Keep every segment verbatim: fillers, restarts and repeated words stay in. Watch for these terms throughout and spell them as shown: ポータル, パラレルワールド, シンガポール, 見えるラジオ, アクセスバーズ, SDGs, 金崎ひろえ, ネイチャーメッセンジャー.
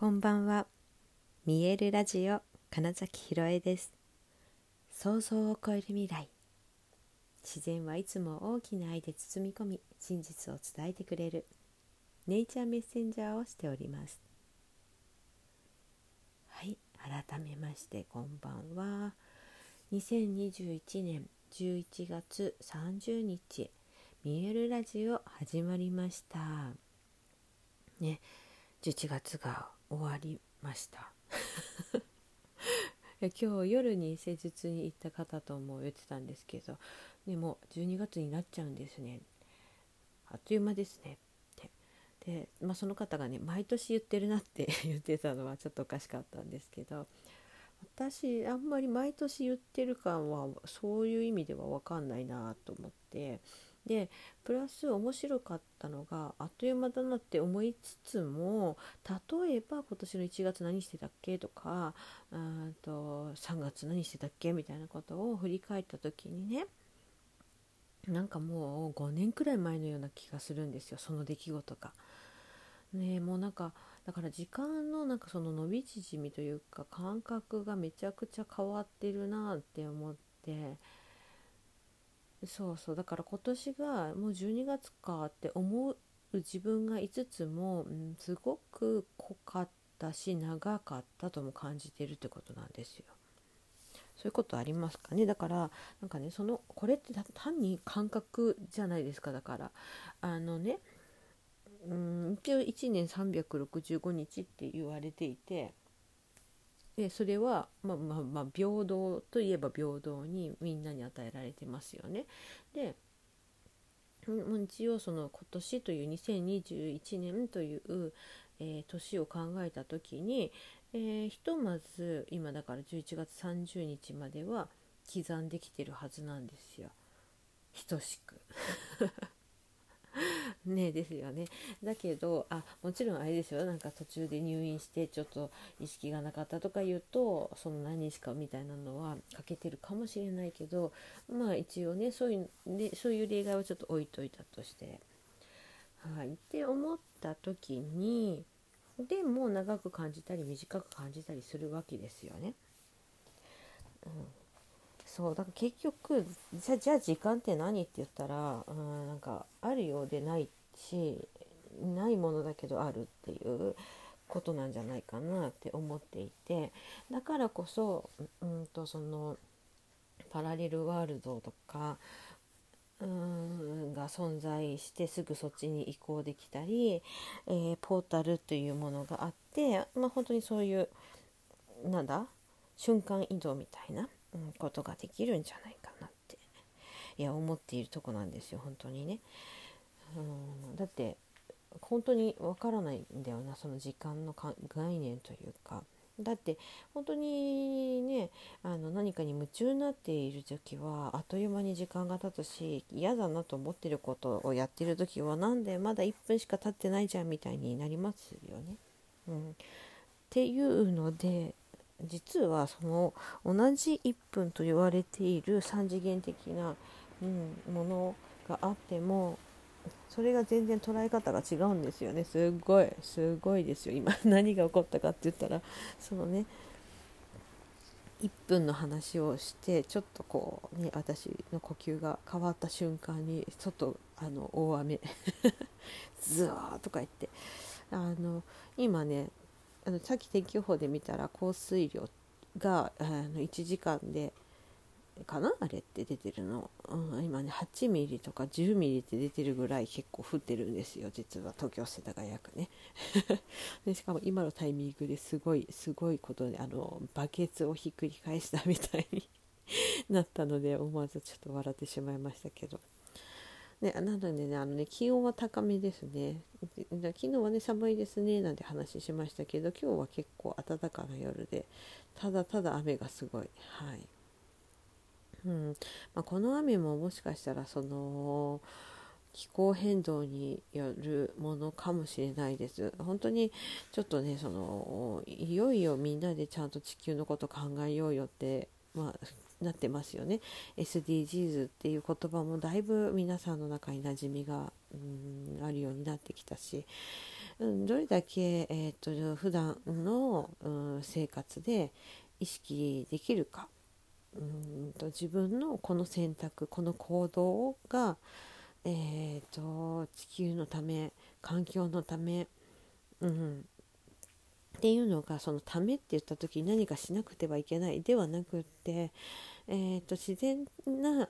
こんばんは。見えるラジオ金崎ひろえです。想像を超える未来。自然はいつも大きな愛で包み込み、真実を伝えてくれるネイチャーメッセンジャーをしております。はい、改めましてこんばんは。にせんにじゅういちねんじゅういちがつさんじゅうにち、見えるラジオ始まりましたね。じゅういちがつが終わりました今日夜に施術に行った方とも言ってたんですけど、でもじゅうにがつになっちゃうんですね、あっという間ですねってで、まあ、その方がね、毎年言ってるなって言ってたのはちょっとおかしかったんですけど、私あんまり毎年言ってる感はそういう意味では分かんないなと思って、でプラス面白かったのが、あっという間だなって思いつつも、例えば今年のいちがつ何してたっけとか、うんとさんがつ何してたっけみたいなことを振り返った時にね、なんかもうごねんくらい前のような気がするんですよ、その出来事が。ね、もうなんかだから時間のなんかその伸び縮みというか、感覚がめちゃくちゃ変わってるなって思って、そうそう、だから今年がもうじゅうにがつかって思う自分がいつつも、うん、すごく濃かったし長かったとも感じているってことなんですよ。そういうことありますかね。だからなんかね、そのこれって単に感覚じゃないですか。だからあのね、うん、一応いちねんさんびゃくろくじゅうごにちって言われていて、でそれは、まあまあ、まあ平等といえば平等にみんなに与えられてますよね。で一応その今年というにせんにじゅういちねんという、えー、年を考えた時に、えー、ひとまず今だからじゅういちがつさんじゅうにちまでは刻んできてるはずなんですよ、等しくね、ですよね。だけどあもちろんあれですよ、なんか途中で入院してちょっと意識がなかったとか言うと、その何日かみたいなのは欠けてるかもしれないけど、まあ一応ね、そういう、ね、そういう例外はちょっと置いといたとして、はい、って思った時に、でも長く感じたり短く感じたりするわけですよね、うん、そうだから結局じゃ、じゃあ時間って何って言ったら、うん、なんかあるようでないし、ないものだけどあるっていうことなんじゃないかなって思っていて、だからこそ、うんとそのパラレルワールドとか、うん、が存在してすぐそっちに移行できたり、えー、ポータルというものがあって、まあ、本当にそういうなんだ瞬間移動みたいなことができるんじゃないかなっていや思っているとこなんですよ、本当にね。うん、だって本当にわからないんだよな、その時間の概念というか。だって本当にね、あの何かに夢中になっている時はあっという間に時間が経つし、嫌だなと思っていることをやっている時は、なんでまだいっぷんしか経ってないじゃんみたいになりますよね、うん、っていうので、実はその同じいっぷんと言われているさん次元的な、うん、ものがあっても、それが全然捉え方が違うんですよね。すごいすごいですよ。今何が起こったかって言ったら、そのねいっぷんの話をしてちょっとこうね、私の呼吸が変わった瞬間に外あの大雨ズワーとか言って、あの今ね、あのさっき天気予報で見たら降水量があのいちじかんでかな、あれって出てるの、うん、今ねはちミリとかじゅうミリって出てるぐらい結構降ってるんですよ、実は東京世田谷区ねでしかも今のタイミングですごいすごいことで、あのバケツをひっくり返したみたいになったので、思わずちょっと笑ってしまいましたけどね。なのでね、あのね気温は高めですね。昨日はね寒いですねなんて話しましたけど、今日は結構暖かな夜で、ただただ雨がすごい、はい、うんまあ、この雨ももしかしたらその気候変動によるものかもしれないです。本当にちょっとね、そのいよいよみんなでちゃんと地球のこと考えようよって、まあ、なってますよね。 エスディージーズ っていう言葉もだいぶ皆さんの中に馴染みが、うん、あるようになってきたし、うん、どれだけ、えー、っと普段の、うん、生活で意識できるか、うんと自分のこの選択、この行動が、えー、と地球のため、環境のため、うん、っていうのが、そのためって言った時に何かしなくてはいけないではなくって、えー、と自然な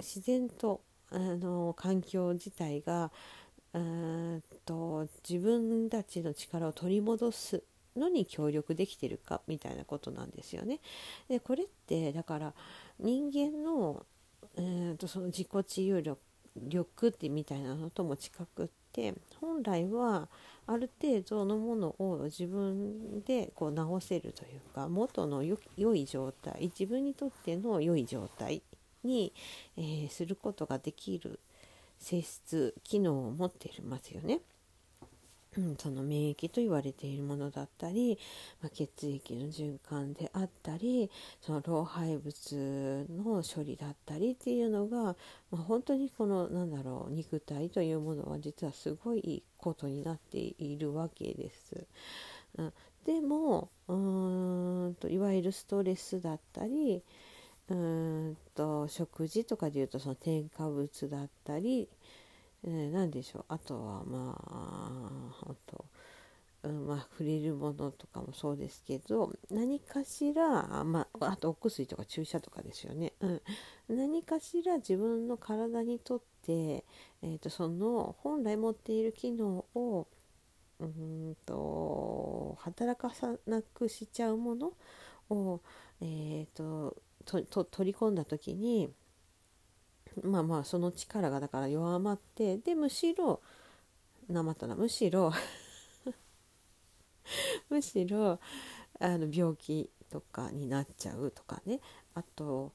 自然とあの環境自体がと自分たちの力を取り戻すのに協力できてるかみたいなことなんですよね。でこれってだから人間の、えー、とその自己治癒力、力ってみたいなのとも近くって、本来はある程度のものを自分でこう直せるというか、元のよ良い状態、自分にとっての良い状態に、えー、することができる性質、機能を持っていますよね。その免疫と言われているものだったり、まあ、血液の循環であったり、その老廃物の処理だったりっていうのが、まあ、本当にこのなんだろう肉体というものは実はすごいいいことになっているわけです。うん、でもうーんといわゆるストレスだったり、うーんと食事とかでいうとその添加物だったり、何でしょう、あとはまあ本当、うん、まあ触れるものとかもそうですけど、何かしら、まあ、あとお薬とか注射とかですよね、うん、何かしら自分の体にとって、えーと、その本来持っている機能をうんと働かさなくしちゃうものを、えーと、と、と、取り込んだ時に、まあまあその力がだから弱まって、でむしろなまったなむしろむしろあの病気とかになっちゃうとかね、あと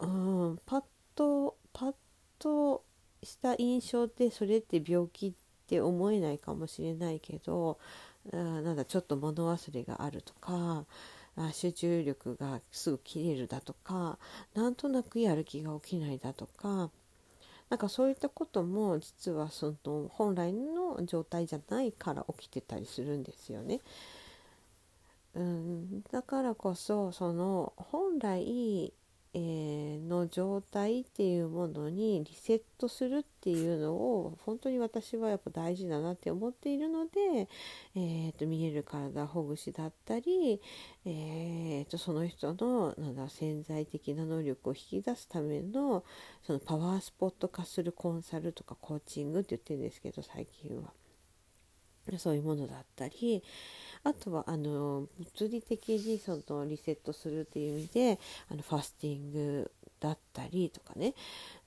うんパッとパッとした印象でそれって病気って思えないかもしれないけど、あなんだちょっと物忘れがあるとか、集中力がすぐ切れるだとか、なんとなくやる気が起きないだとか、なんかそういったことも実はその本来の状態じゃないから起きてたりするんですよね。うん、だからこそその本来、えー、の状態っていうものにリセットするっていうのを本当に私はやっぱ大事だなって思っているので、えー、と見える体ほぐしだったり、えー、とその人のなんだ潜在的な能力を引き出すための、そのパワースポット化するコンサルとかコーチングって言ってるんですけど、最近はそういうものだったり、あとはあの物理的にそのリセットするっていう意味で、あのファスティングだったりとかね、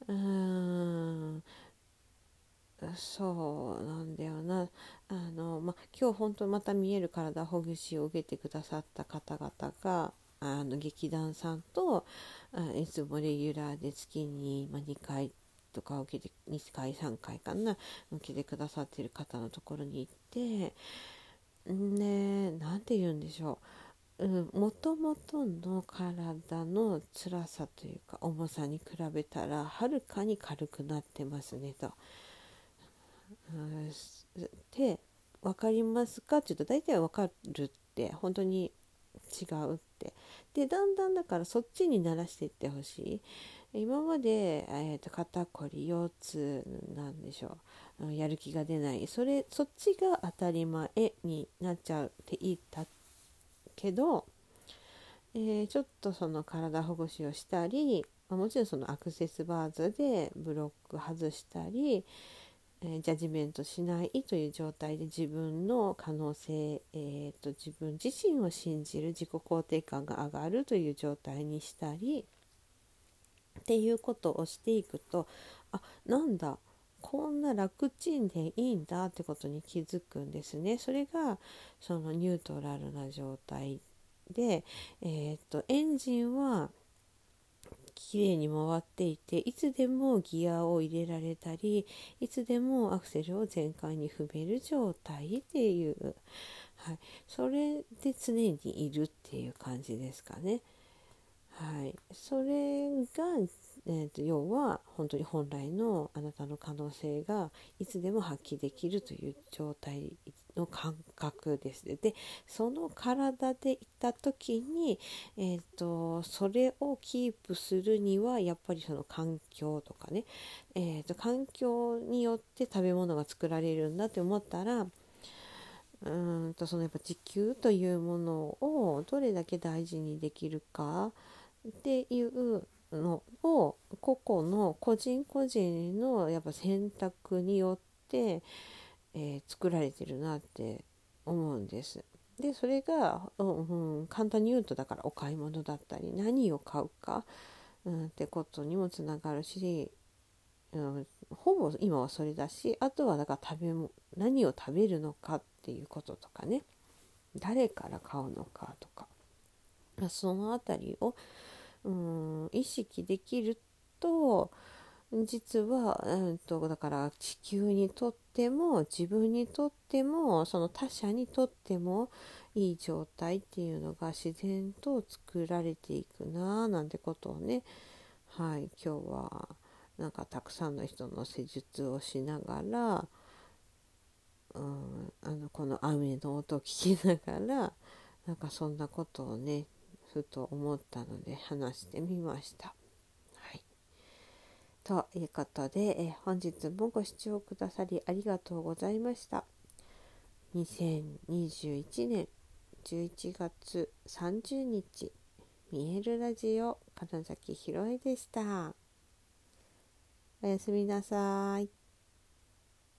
うーんそうなんだよな、あの、ま、今日本当また見える体ほぐしを受けてくださった方々が、あの劇団さんといつもレギュラーで月ににかいとか受けてにかいさんかいかな受けてくださっている方のところに行ってね、なんて言うんでしょう、もともとの体の辛さというか重さに比べたらはるかに軽くなってますねと、うん、で分かりますかって言うと大体分かるって、本当に違うって、でだんだんだからそっちに慣らしていってほしい。今まで、えー、と肩こり、腰痛、なんでしょう、やる気が出ない、それそっちが当たり前になっちゃうって言ったけど、えー、ちょっとその体ほぐしをしたり、もちろんそのアクセスバーズでブロック外したり、ジャッジメントしないという状態で自分の可能性、えーと、自分自身を信じる、自己肯定感が上がるという状態にしたりっていうことをしていくと、あ、なんだこんな楽ちんでいいんだってことに気づくんですね。それがそのニュートラルな状態で、えーと、エンジンはきれいに回っていて、いつでもギアを入れられたり、いつでもアクセルを全開に踏める状態っていう、はい、それで常にいるっていう感じですかね。はい、それが、えー、と要は本当に本来のあなたの可能性がいつでも発揮できるという状態の感覚ですね。で、その体でいた時に、えー、とそれをキープするにはやっぱりその環境とかね、えー、と環境によって食べ物が作られるんだって思ったら、うんとそのやっぱ地球というものをどれだけ大事にできるかっていうのを個々の個人個人のやっぱ選択によって、えー、作られてるなって思うんです。でそれが、うんうん、簡単に言うとだからお買い物だったり何を買うか、うん、ってことにもつながるし、うん、ほぼ今はそれだし、あとはだから食べも何を食べるのかっていうこととかね、誰から買うのかとか、そのあたりをうん意識できると実は、うん、とだから地球にとっても自分にとってもその他者にとってもいい状態っていうのが自然と作られていくななんてことをね、はい、今日はなんかたくさんの人の施術をしながら、うん、あのこの雨の音を聞きながらなんかそんなことをねふと思ったので話してみました、はい、ということでえ本日もご視聴くださりありがとうございました。にせんにじゅういちねんじゅういちがつさんじゅうにち見えるラジオ金崎ひろえでした。おやすみなさい。